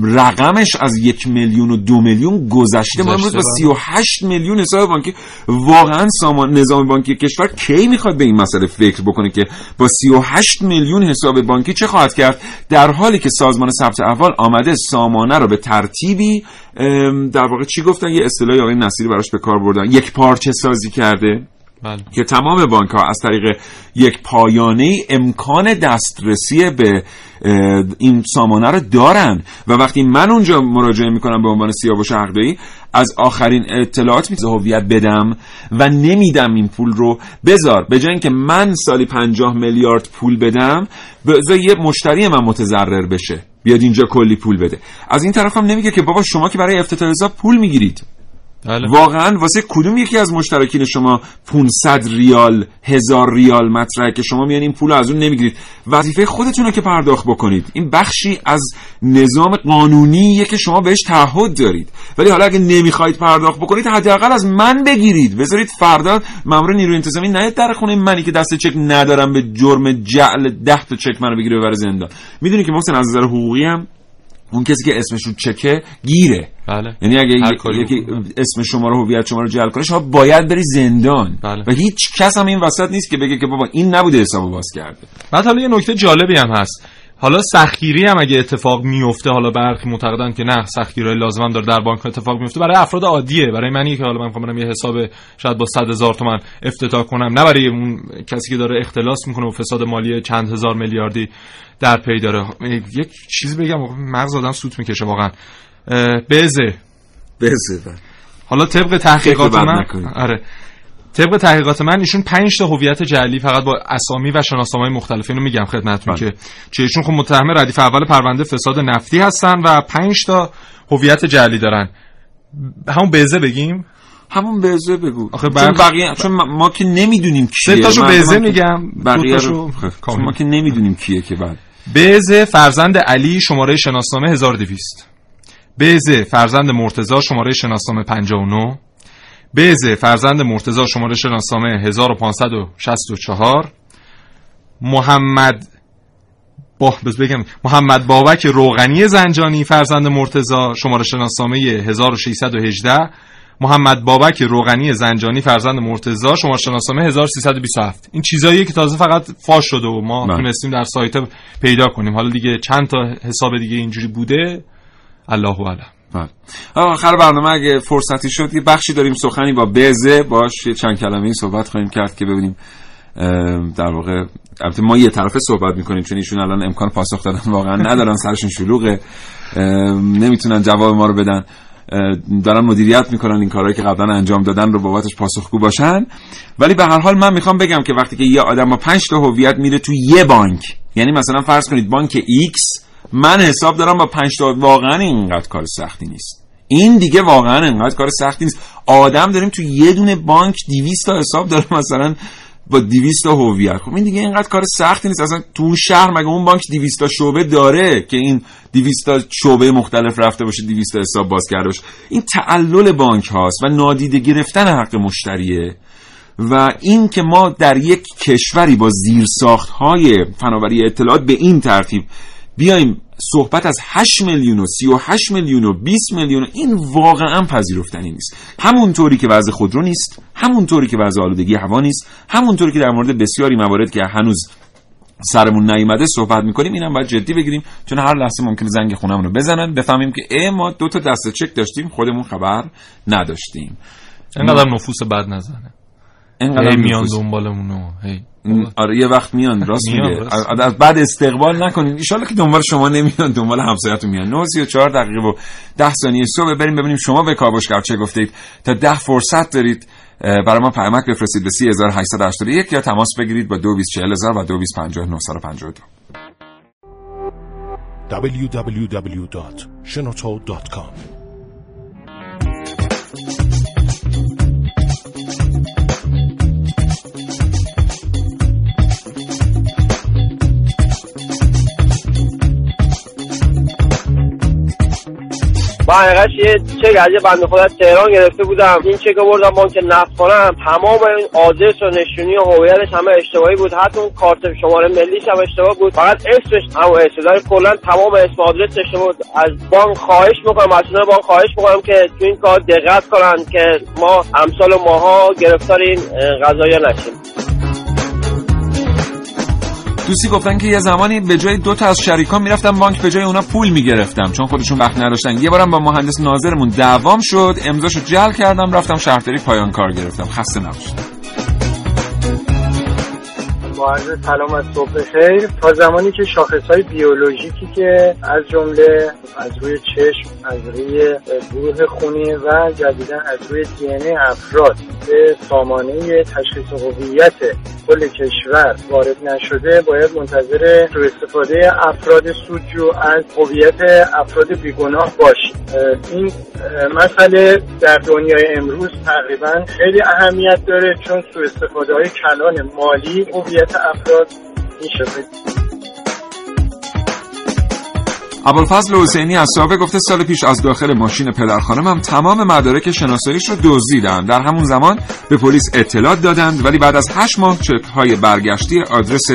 رقمش از یک میلیون و دو میلیون گذشته. ما امروز با سی و هشت میلیون حساب بانکی، واقعا سامان نظام بانکی کشور کی میخواد به این مسئله فکر بکنه که با سی و هشت میلیون حساب بانکی چه خواهد کرد، در حالی که سازمان ثبت احوال آمده سامانه رو به ترتیبی در واقع چی گفتن، یه اصطلاحی آقای نصیری براش به کار بردن، یک پارچه سازی کرده. بله. که تمام بانک ها از طریق یک پایانه امکان دسترسی به این سامانه رو دارن و وقتی من اونجا مراجعه میکنم به عنوان سیاوش حقدایی از آخرین اطلاعات میتونم هویت بدم و نمیدم این پول رو. بذار به جای اینکه من سالی پنجاه میلیارد پول بدم، بذار یه مشتری من متضرر بشه بیاد اینجا کلی پول بده. از این طرف هم نمیگه که بابا شما که برای افتتاح حساب پول میگیرید، دلوقتي. واقعا واسه کدوم یکی از مشترکین شما پانصد ریال هزار ریال مطرحه که شما میان این پولو از اون نمیگیرید؟ وظیفه خودتون رو که پرداخت بکنید. این بخشی از نظام قانونیه که شما بهش تعهد دارید، ولی حالا اگه نمیخواید پرداخت بکنید حداقل از من بگیرید. بذارید فردا مامور نیروی انتظامی نیاد در خونه منی که دست چک ندارم به جرم جعل ده تا چک منو بگیره ببره زندان. میدونی که محسن از نظر حقوقی هم اون کسی که اسمش رو چکه گیره. بله. یعنی اگه یکی اسم شما رو هویت شما رو جعل کنه شما باید بری زندان. بله. و هیچ کس هم این وسط نیست که بگه که بابا این نبوده حسابو باز کرده. بعد حالا یه نکته جالبی هم هست، حالا سختگیری هم اگه اتفاق میفته، حالا برخی معتقدن که نه سختگیری لازم هم داره در بانک اتفاق میفته، برای افراد عادیه، برای منی که حالا من میخوام یه حساب شاید با صد هزار تومان افتتاح کنم، نه برای اون کسی که داره اختلاس میکنه و فساد مالی چند هزار میلیاردی در پی داره. یک چیزی بگم، مغز آدم سوت میکشه واقعا. بزه بزه بر. حالا طبق تحقیقات من آره طبق تحقیقات من ایشون پنج تا هویت جعلی فقط با اسامی و شناسنامه‌های مختلف، اینو میگم خدمتتون که چه ایشون خب متهم ردیف اول پرونده فساد نفتی هستن و پنج تا هویت جعلی دارن. همون بزه بگیم، همون بزه بگو آخه بر... چون بقیه چون ما... ما که نمیدونیم کیه. سه تاشو بزه میگم، بقیه رو ما که نمیدونیم کیه. که بعد بزه فرزند علی، شماره شناسنامه هزار و دویست. بیزه فرزند مرتضی شماره شناسنامه پنجاه و نه، بیزه فرزند مرتضی شماره شناسنامه هزار و پانصد و شصت و چهار، محمد با بگم محمد بابک روغنی زنجانی فرزند مرتضی شماره شناسنامه هزار و ششصد و هجده، محمد بابک روغنی زنجانی فرزند مرتضی شماره شناسنامه هزار و سیصد و بیست و هفت. این چیزاییه که تازه فقط فاش شده و ما تونستیم در سایت پیدا کنیم. حالا دیگه چند تا حساب دیگه اینجوری بوده، الله اعلم. بله. آخر برنامه اگه فرصتی شد یه بخشی داریم سخنی با بزه باش یه چند کلمه این صحبت خواهیم کرد که ببینیم در واقع، البته ما یه طرفه صحبت میکنیم چون ایشون الان امکان پاسخ دادن واقعا ندارن، سرشون شلوغه، نمیتونن جواب ما رو بدن، دارن مدیریت میکنن این کارهایی که قبلا انجام دادن رو، بابتش پاسخگو باشن. ولی به هر حال من میخوام بگم که وقتی که یه آدم با پنج تا هویت میره تو یه بانک، یعنی مثلا فرض کنید بانک ایکس، من حساب دارم با پنج تا، واقعا اینقدر کار سختی نیست. این دیگه واقعا اینقدر کار سختی نیست. آدم داریم تو یه دونه بانک دویست تا حساب داره مثلا با دویست تا هویت. خب این دیگه اینقدر کار سختی نیست. اصلا تو اون شهر مگه اون بانک دویست تا شعبه داره که این دویست تا شعبه مختلف رفته باشه، دویست تا حساب باز کرده باشه؟ این تعلل بانک هاست و نادیده گرفتن حق مشتریه. و این که ما در یک کشوری با زیرساخت های فناوری اطلاعات به این ترتیب بیایم صحبت از هشت میلیون و سی و هشت میلیون و بیست میلیون، این واقعا پذیرفتنی نیست. همونطوری که وضع خودرو نیست، همونطوری که وضع آلودگی هوا نیست، همونطوری که در مورد بسیاری موارد که هنوز سرمون نیومده صحبت میکنیم، اینم باید جدی بگیریم، چون هر لحظه ممکنه زنگ خونمون رو بزنن بفهمیم که ای ما دو تا دسته چک داشتیم خودمون خبر نداشتیم. اینقدر نفوس بد نزنه، اینقدر میان دنبالمونو. هی آره یه وقت میان، راست میگه. از بعد استقبال نکنین ان شاء الله که دنبال شما نمیان، دنبال همسایه‌تون میان. نه و چهار دقیقه و ده ثانیه صبح بریم ببینیم شما به کاوشگر چه گفتید. تا ده فرصت دارید برای ما پیامک بفرستید به سه هزار و هشتصد و هشتاد و یک یا تماس بگیرید با دو دو چهار صفر صفر و دو دو پنج نه پنج دو. دبلیو دبلیو دبلیو دات شنوتو دات کام حقیقتش یه چک از یه بنده خدا تهران گرفته بودم، این چک رو بردم بانک نقد کنم، تمام این آدرس و نشونی و هویتش همه اشتباهی بود، حتی اون کارت شماره ملیش هم اشتباه بود، فقط اسمش همون اسمش داره، کلا تمام اسم آدرس اشتباه بود. از بانک خواهش میکنم، مسئول بانک خواهش میکنم که تو این کار دقت کنن که ما امثال ماها گرفتار این قضایا نشیم. دوستی گفتن که یه زمانی به جای دو تا از شریکان میرفتم بانک، به جای اونا پول میگرفتم چون خودشون وقت نداشتن. یه بارم با مهندس ناظرمون دعوام شد، امضاشو جعل کردم، رفتم شهرداری پایان کار گرفتم. خسته نباشید. با عرض سلام از صبح خیر. تا زمانی که شاخص‌های بیولوژیکی که از جمله از روی چشم، از روی گروه خونی و جدیداً از روی دی ان ای افراد به سامانه تشخیص هویت کل کشور وارد نشده، باید منتظر سوء استفاده افراد سودجو از هویت افراد بیگناه باشیم. این مسئله در دنیای امروز تقریباً خیلی اهمیت داره، چون سوء استفاده‌های کلان مالی هویت افراد میشه. ابوالفضل حسینی از سابق گفته سال پیش از داخل ماشین پدرخانمم تمام مدارک شناساییش رو دزدیدن. در همون زمان به پلیس اطلاع دادند، ولی بعد از هشت ماه چک‌های برگشتی آدرس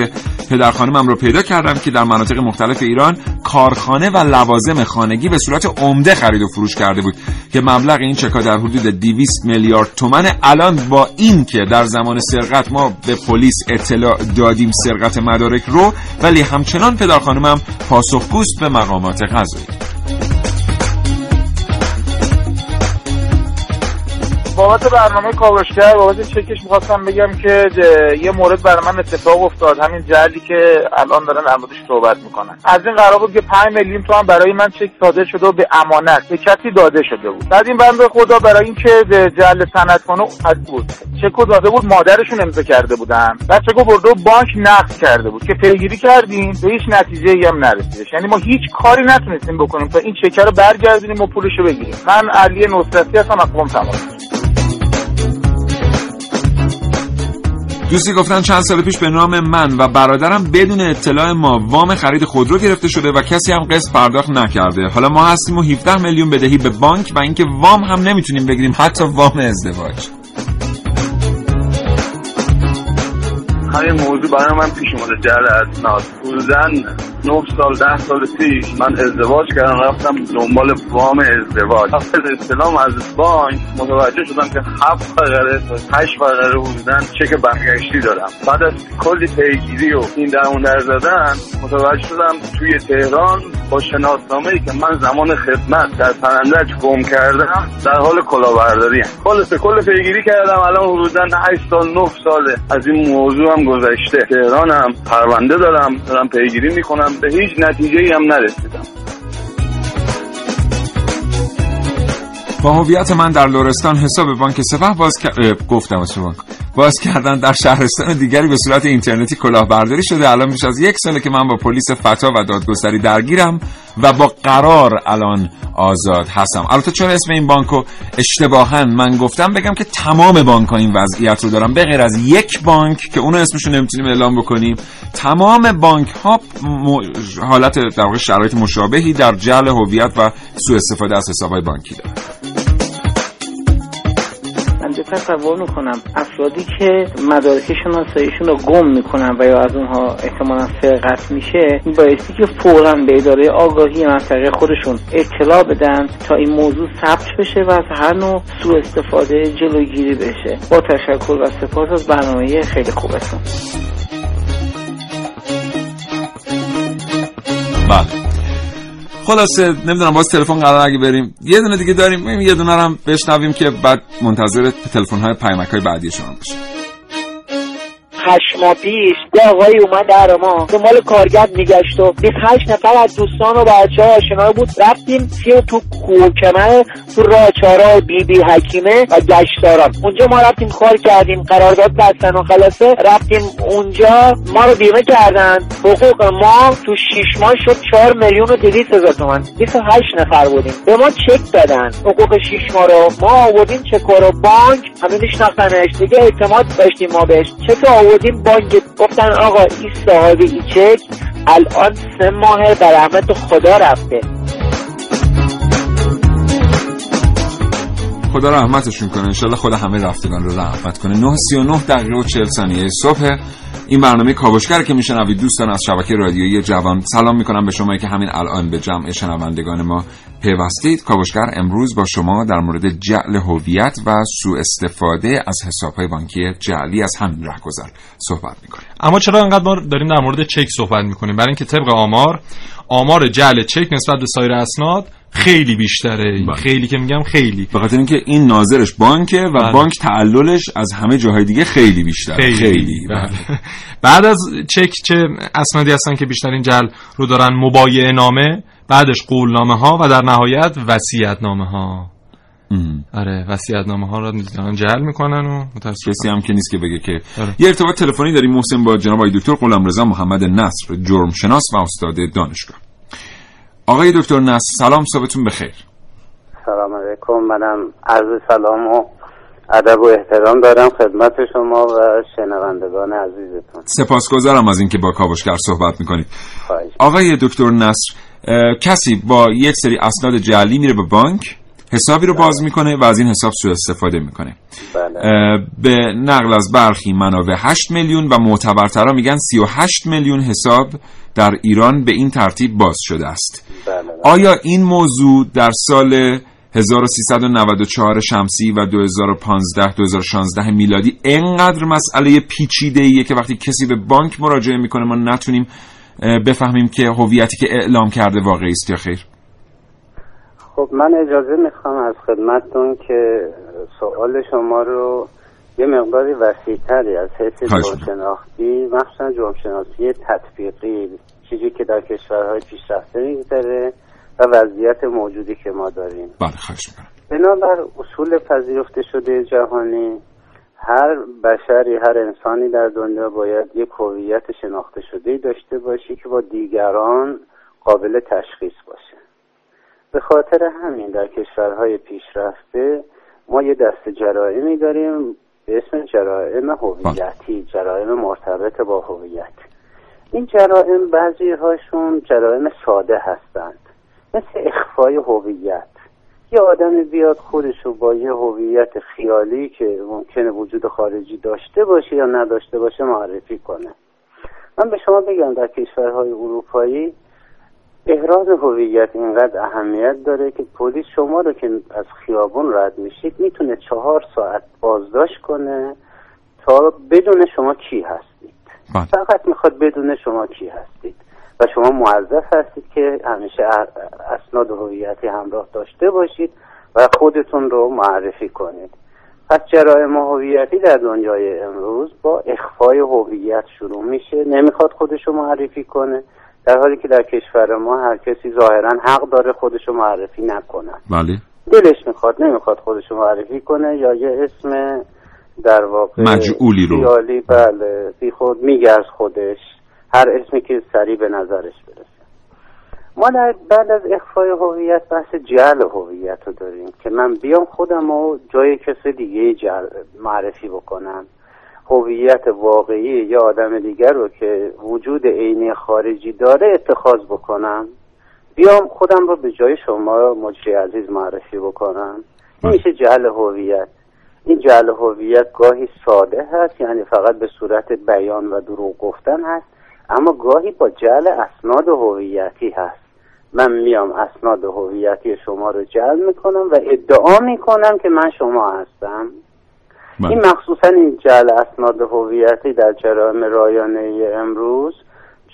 پدرخانمم رو پیدا کردم که در مناطق مختلف ایران کارخانه و لوازم خانگی به صورت عمده خرید و فروش کرده بود که مبلغ این چک‌ها در حدود دویست میلیارد تومان. الان با این که در زمان سرقت ما به پلیس اطلاع دادیم سرقت مدارک رو، ولی همچنان پدرخانمم پاسخگوست به مقام غذایی. بابت برنامه کاوشگر، بابت چکش میخواستم بگم که یه مورد برای من اتفاق افتاد، همین جعلی که الان دارن عمدش صحبت میکنن. از این قرار بود که پنج میلیون تومان برای من چک صادر شده و به امانت به کسی داده شده بود. بعد این بنده خدا برای اینکه جعل سندخانه افتاد بود، چکو داده بود مادرشون امضا کرده بودن، بعد چکو برده بانک نقد کرده بود که پیگیری کردیم، به هیچ نتیجه‌ای هم نرسیدش. یعنی ما هیچ کاری نتونستیم بکنیم تا این چک رو برگردونیم و پولشو بگیریم. من علی نصیری هستم، اقوام تماس. دوستی گفتن چند سال پیش به نام من و برادرم بدون اطلاع ما وام خرید خودرو گرفته شده و کسی هم قسط پرداخت نکرده. حالا ما هستیم و هفده میلیون بدهی به بانک و اینکه وام هم نمیتونیم بگیریم، حتی وام ازدواج. همین موضوع برای من پیش اومده جلد ناز بودن نه سال ده سال پیش من ازدواج کردم، رفتم دنبال وام ازدواج. وقتی استلام از بانک متوجه شدم که هفت فقره هشت فقره بودن چک برگشتی دارم. بعد از کلی پیگیری و این در اون در زدن متوجه شدم توی تهران با شناسنامه‌ای که من زمان خدمت در پرندج گم کردم در حال کلاهبرداری ام. خلاصه کل پیگیری کردم، الان حدوداً هشت سال نه ساله از این موضوع هم گذشته. تهرانم پرونده دارم، دارم پیگیری میکنم، به هیچ نتیجه‌ای هم نرسیدم. با هویت من در لرستان حساب بانک سپه باز گفتم شما باز کردن در شهرستان دیگری به صورت اینترنتی کلاهبرداری شده. الان بیش از یک ساله که من با پلیس فتا و دادگستری درگیرم و با قرار الان آزاد هستم. البته چون اسم این بانکو اشتباهاً من گفتم، بگم که تمام بانک‌ها این وضعیت رو دارن، به غیر از یک بانک که اون اسمش رو نمیتونیم اعلام بکنیم. تمام بانک‌ها حالت در واقع شرایط مشابهی در جعل هویت و سوء استفاده از حساب‌های بانکی دارن. تصور میکنم افرادی که مدارک شناساییشون رو گم میکنن و یا از اونها احتمالاً سرقت میشه، بایستی که فوراً به اداره آگاهی منطقه خودشون اطلاع بدن تا این موضوع ثبت بشه و از هر نوع سوء استفاده جلوگیری بشه. با تشکر و سپاس از برنامه خیلی خوبتون. بله خلاصه نمیدونم باز تلفن قرار اگه بریم یه دونه دیگه داریم، بریم یه دونه هم بشنویم که بعد منتظر تلفن‌های پیامک‌های بعدی شما باشیم. هشت ماه پیش یه آقایی اومد در ما دنبال کارگرد میگشت و بیست و هشت نفر از دوستان و بچه‌ها آشنا بود. رفتیم تیم تو کوکمه تو راچارا بی بی حکیمه و گشتاران، اونجا ما رفتیم کار کردیم، قرارداد بستن و خلاصه رفتیم اونجا ما رو بیمه کردن. حقوق ما تو شش ماه شد چهار میلیون و دویست هزار تومان. بیست و هشت نفر بودیم، به ما چک دادن حقوق شش ماه رو. ما آوردیم چک رو بانک، همه میشناختنش دیگه، اعتماد داشتیم ما بهش. چطور بودیم بانک گفتن آقا این صاحب این چک الان سه ماهه به رحمت خدا رفته. خدا رحمتشون کنه، انشالله خدا همه رفتگان رو رحمت کنه. نه سی و نه دقیقه و چهل ثانیه صبح. این برنامه کاوشگر که میشنوید دوستان از شبکه رادیویی جوان، سلام میکنم به شما که همین الان به جمع شنوندگان ما پیوستید. کاوشگر امروز با شما در مورد جعل هویت و سوء استفاده از حساب‌های بانکی جعلی از همین راهگذر صحبت میکنیم. اما چرا انقدر ما داریم در مورد چک صحبت میکنیم؟ برای اینکه طبق آمار آمار جعل چک نسبت به سایر اسناد خیلی بیشتره. بله. خیلی که میگم خیلی، به خاطر اینکه این ناظرش بانکه و بله. بانک تعللش از همه جاهای دیگه خیلی بیشتره. خیلی, خیلی. بله. بله. بعد از چک چه اسنادی هستن که بیشترین جعل رو دارن؟ مبایعه نامه، بعدش قولنامه ها و در نهایت وصیت نامه ها. ام. آره وصیت نامه ها رو دارن جعل میکنن و متأسفانه کسی هم که نیست که بگه که آره. یه ارتباط تلفنی داریم محسن با جناب آقای دکتر غلامرضا محمد نصر، جرم شناس و استاد دانشگاه. آقای دکتر نصر سلام، صبحتون بخیر. سلام علیکم. منم عرض سلام و ادب و احترام دارم خدمت شما و شنوندگان عزیزتون. سپاسگزارم از اینکه با کاوشگر صحبت میکنید. خواهش. آقای دکتر نصر، کسی با یک سری اسناد جعلی میره به بانک، حسابی رو باز میکنه و از این حساب سوء استفاده میکنه. بله. به نقل از برخی منابع هشت میلیون و معتبرترا میگن سی و هشت میلیون حساب در ایران به این ترتیب باز شده است. بله بله. آیا این موضوع در سال هزار و سیصد و نود و چهار شمسی و دو هزار و پانزده تا دو هزار و شانزده میلادی اینقدر مسئله پیچیده‌ایه که وقتی کسی به بانک مراجعه میکنه ما نتونیم بفهمیم که هویتی که اعلام کرده واقعی است یا خیر؟ خب من اجازه میخوام از خدمتتون که سوال شما رو یه مقداری وسیع‌تری از حیث جرمشناختی، مخصوصا جرمشناسی تطبیقی، چیزی که در کشورهای پیشرفته میگذره و وضعیت موجودی که ما داریم. بله خواهش می‌کنم. بنابر اصول پذیرفته شده جهانی، هر بشری، هر انسانی در دنیا باید یک هویت شناخته شده‌ای داشته باشی که با دیگران قابل تشخیص باشه. به خاطر همین در کشورهای پیشرفته ما یه دسته جرائمی داریم اسم جرائم هویتی، جرائم مرتبط با هویت. این جرائم بعضی هاشون جرائم ساده هستند، مثل اخفای هویت. یه آدم بیاد خودشو با یه هویت خیالی که ممکنه وجود خارجی داشته باشه یا نداشته باشه معرفی کنه. من به شما بگم در کشورهای اروپایی احراز هویت اینقدر اهمیت داره که پلیس شما رو که از خیابون رد میشید میتونه چهار ساعت بازداشت کنه تا بدون شما کی هستید. آه. فقط میخواد بدون شما کی هستید و شما موظف هستید که همیشه اسناد هویتی همراه داشته باشید و خودتون رو معرفی کنید. پس جرائم هویتی در دنیای امروز با اخفای هویت شروع میشه، نمیخواد خودش رو معرفی کنه، در حالی که در کشور ما هر کسی ظاهرا حق داره خودش رو معرفی نکنه. بله. دلش میخواد نمیخواد خودش رو معرفی کنه یا یه اسم در واقع مجعولی رو خیالی بله بی خود میگه از خودش، هر اسمی که سریع به نظرش برسه. ما بعد از اخفای هویت بحث جعل هویت رو داریم که من بیام خودم رو جای کسی دیگه جعل معرفی بکنم. هویت واقعی یا آدم دیگر رو که وجود عینی خارجی داره اتخاذ بکنم، بیام خودم رو به جای شما مجری عزیز معرفی بکنم. این میشه جعل هویت. این جعل هویت گاهی ساده هست، یعنی فقط به صورت بیان و دروغ گفتن هست، اما گاهی با جعل اسناد هویتی هست. من میام اسناد هویتی شما رو جعل میکنم و ادعا میکنم که من شما هستم. من. این مخصوصا این جعل اسناد هویتی در جرائم رایانه امروز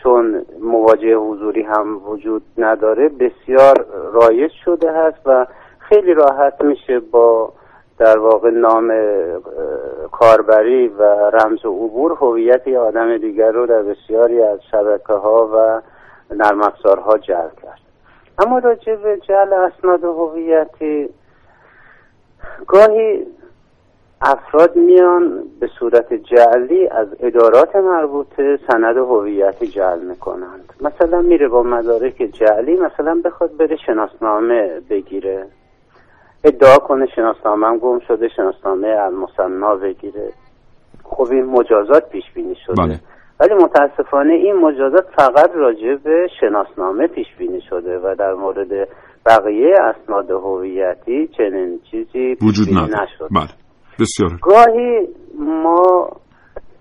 چون مواجهه حضوری هم وجود نداره بسیار رایج شده هست و خیلی راحت میشه با در واقع نام کاربری و رمز عبور هویت یه آدم دیگر رو در بسیاری از شبکه‌ها و نرم افزارها جعل کرد. اما راجع به جعل اسناد هویتی گاهی افراد میان به صورت جعلی از ادارات مربوطه سند هویتی جعل میکنند. مثلا میره با مدارک جعلی مثلا بخواد بره شناسنامه بگیره، ادعا کنه شناسنامه‌ام گم شده، شناسنامه المصنع بگیره. خب این مجازات پیش بینی شده. بله. ولی متاسفانه این مجازات فقط راجع به شناسنامه پیش بینی شده و در مورد بقیه اسناد هویتی چنین چیزی وجود نداشت. بله. بسیار. گاهی ما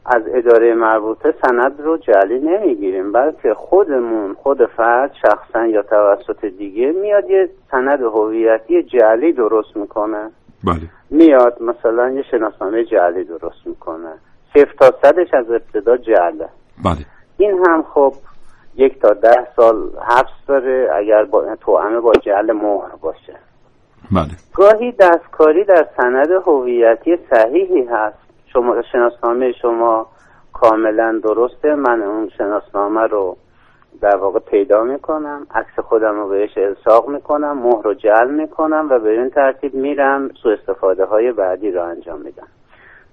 از اداره مربوطه سند رو جعلی نمیگیریم، بلکه خودمون خود فرد شخصا یا توسط دیگه میاد یه سند هویتی جعلی درست میکنه. بله. میاد مثلا یه شناسنامه جعلی درست میکنه، صفر تا صدش از ابتدا جعله. بله. این هم خب یک تا ده سال حبس داره اگر با توأمه با جعل مهر باشه. بله. گاهی دستکاری در سند هویتی صحیحی هست، شما شناسنامه شما کاملا درسته، من اون شناسنامه رو در واقع پیدا میکنم، عکس خودم رو بهش الصاق میکنم، مهر رو جعل میکنم و به این ترتیب میرم سوء استفاده های بعدی رو انجام میدم.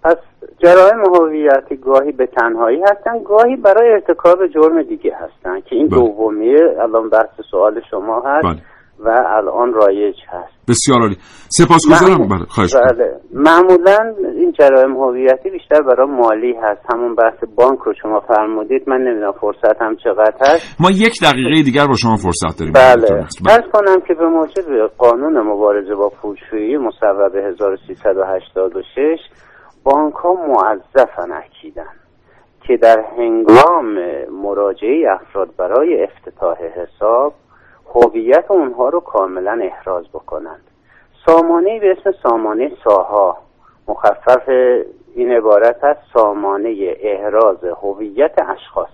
پس جرایم هویتی گاهی به تنهایی هستن، گاهی برای ارتکاب جرم دیگه هستن که این دومیه الان بحث سوال شما هست. بله. و الان رایج هست. بسیار عالی. سپاسگزارم. بله. خواهش. بله. معمولاً این جرایم هویتی بیشتر برای مالی هست. همون بحث بانک رو شما فرمودید، من نمیدونم فرصت هم چقدر هست. ما یک دقیقه دیگر با شما فرصت داریم. بله. عرض کنم که به موجب قانون مبارزه با پولشویی مصوب هزار و سیصد و هشتاد و شش بانک‌ها موظفن اکیداً که در هنگام مراجعه افراد برای افتتاح حساب هویت اونها رو کاملا احراز بکنند. سامانه‌ای به اسم سامانه ساها، مخفف این عبارت هست سامانه احراز هویت اشخاص،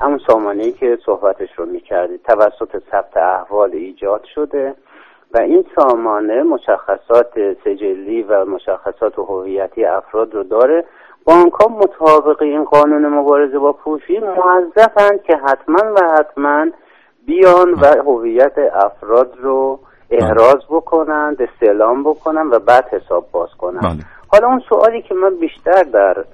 همون سامانه‌ای که صحبتش رو می‌کردید، توسط ثبت احوال ایجاد شده و این سامانه مشخصات سجلی و مشخصات هویتی افراد رو داره. بانک‌ها مطابق این قانون مبارزه با پولشویی موظفند که حتما و حتما بیان و هویت افراد رو احراز بکنند، استعلام بکنند و بعد حساب باز کنند. بله. حالا اون سوالی که من بیشتر در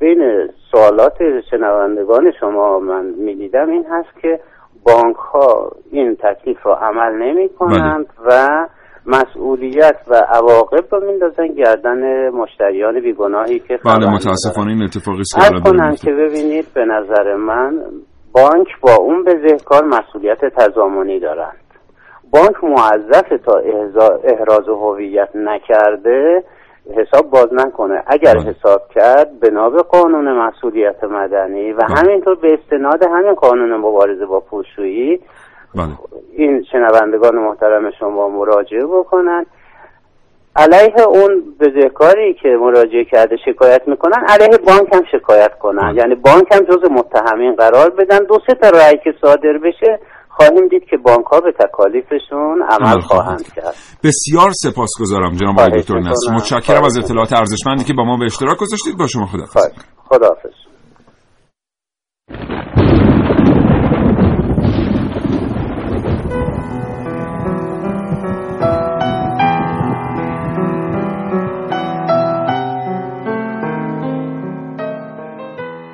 بین سوالات شنوندگان شما من می‌دیدم این هست که بانک‌ها این تکلیف رو عمل نمی‌کنند. بله. و مسئولیت و عواقب رو میندازن گردن مشتریان بیگناهی که بله متاسفانه این اتفاقی سراغ داره که ببینید به نظر من بانک با اون بزهکار مسئولیت تضامنی دارند. بانک موظف تا احراز هویت نکرده حساب باز نکنه، اگر بله. حساب کرد بنا به قانون مسئولیت مدنی و بله. همینطور به استناد همین قانون مبارزه با پولشویی بله. این شنوندگان محترم شما مراجعه بکنن علیه اون بزهکاری که مراجعه کرده شکایت میکنن، علیه بانک هم شکایت کنن بله. یعنی بانک هم جز متهمین قرار بدن. دو سه تا رأی که صادر بشه خواهیم دید که بانک‌ها به تکالیفشون عمل خواهند کرد. بسیار سپاسگزارم جناب آقای دکتر نصر، متشکرم از اطلاعات ارزشمندی که با ما به اشتراک گذاشتید. با شما خداحافظ. خداحافظ.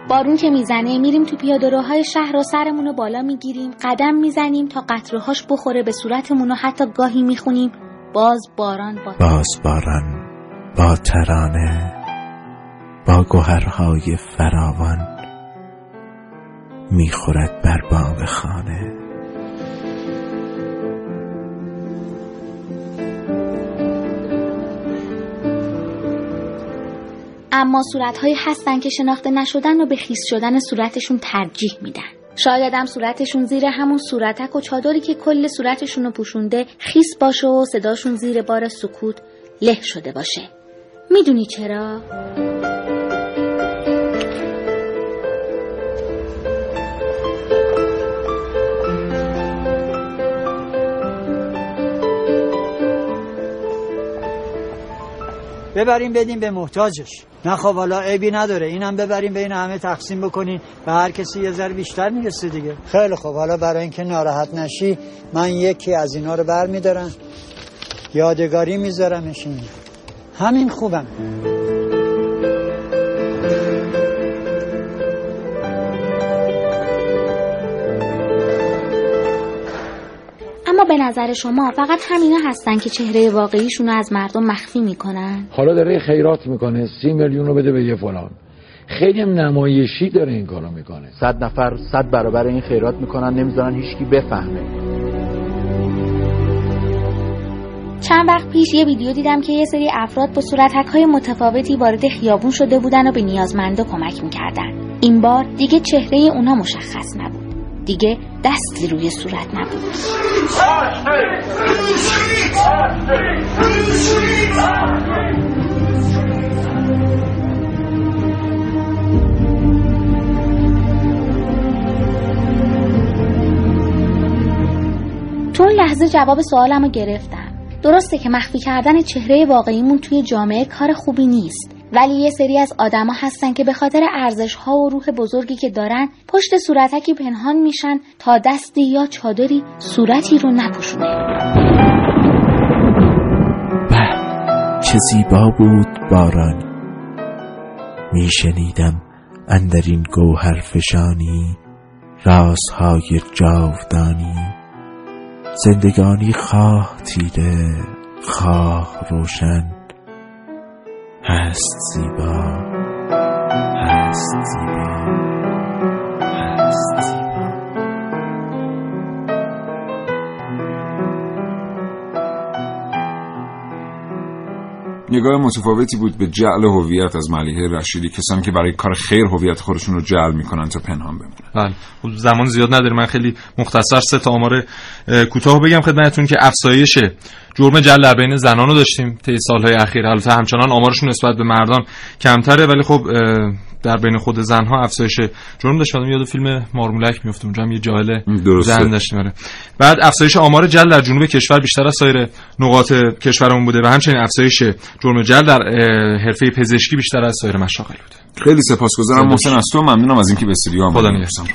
بارون که میزنه میریم تو پیاده‌روهای شهر و سرمون رو بالا میگیریم، قدم میزنیم تا قطره‌هاش بخوره به صورتمون و حتی گاهی میخونیم باز باران با باز باران با ترانه با گوهرهای فراوان میخورد بر بام خانه. اما صورت‌هایی هستن که شناخته نشدن و به خیس شدن صورتشون ترجیح میدن. شاید هم صورتشون زیر همون صورتک و چادری که کل صورتشون رو پوشونده خیس باشه و صداشون زیر بار سکوت له شده باشه. میدونی چرا؟ ببریم بدیم به محتاجش. نه خب والا عیبی نداره، اینم ببریم بین همه تقسیم بکنین و هر کسی یه ذره بیشتر میرسه دیگه. خیلی خب، حالا برای اینکه ناراحت نشی من یکی از اینا رو برمیدارم یادگاری میذارمش اینجا، همین خوبم. به نظر شما فقط همینا هستن که چهره واقعیشون رو از مردم مخفی میکنن؟ حالا داره خیرات میکنه، سی میلیون رو بده به یه فلان، خیلی نمایشی داره این کارو میکنه. صد نفر صد برابر این خیرات میکنن، نمیذارن هیچکی بفهمه. چند وقت پیش یه ویدیو دیدم که یه سری افراد با صورتک‌های متفاوتی وارد خیابون شده بودن و به نیازمندا کمک میکردن. این بار دیگه چهره اونا مشخص نبود، دیگه دستی روی صورت نبود. تو اون لحظه جواب سوالم رو گرفتم. درسته که مخفی کردن چهره واقعیمون توی جامعه کار خوبی نیست، ولی یه سری از آدما هستن که به خاطر ارزش‌ها و روح بزرگی که دارن پشت صورتکی پنهان میشن تا دستی یا چادری صورتی رو نپوشونه. به چه زیبا بود باران، میشنیدم اندر این گوهر فشانی رازهای جاودانی، زندگانی خواه تیره خواه روشن، هست زیبا هست زیبا هست زیبا. نگاه متفاوتی بود به جعل هویت از ملیحه رشیدی، کسانی که برای کار خیر هویت خودشون رو جعل میکنن تا پنهان بمونن. بله، زمان زیاد نداره، من خیلی مختصر سه تا آمار کوتاه بگم خدمتتون که افزایش جرم جعل در بین زنان رو داشتیم طی سالهای اخیر. البته همچنان آمارشون نسبت به مردان کمتره، ولی خب در بین خود زنها افزایش جرم داشت. آدم یاد فیلم مارمولک میفته، اونجا هم یه جاهل زن داشتیم. بعد افزایش آمار جعل در جنوب کشور بیشتر از سایر نقاط کشورمون بوده و همچنین افزایش جرم جعل در حرفه پزشکی بیشتر از سایر مشاغل بوده. خیلی سپاسگزارم محسن از تو، ممنونم از اینکه به استودیو آمدید. خدا نگهدار.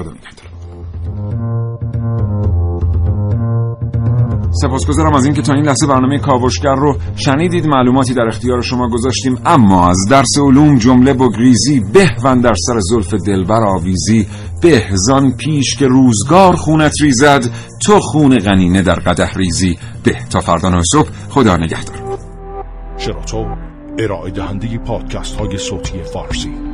سپاسگزارم از اینکه تا این لحظه برنامه کاوشگر رو شنیدید. معلوماتی در اختیار شما گذاشتیم، اما از درس علوم جمله بگریزی، بهون در سر زلف دلبر آویزی، بهزان پیش که روزگار خونت ریزد، تو خون قنینه در قدح ریزی. به تا فردا صبح، خدا نگهدار. شنوتو ارائه دهنده پادکست های صوتی فارسی.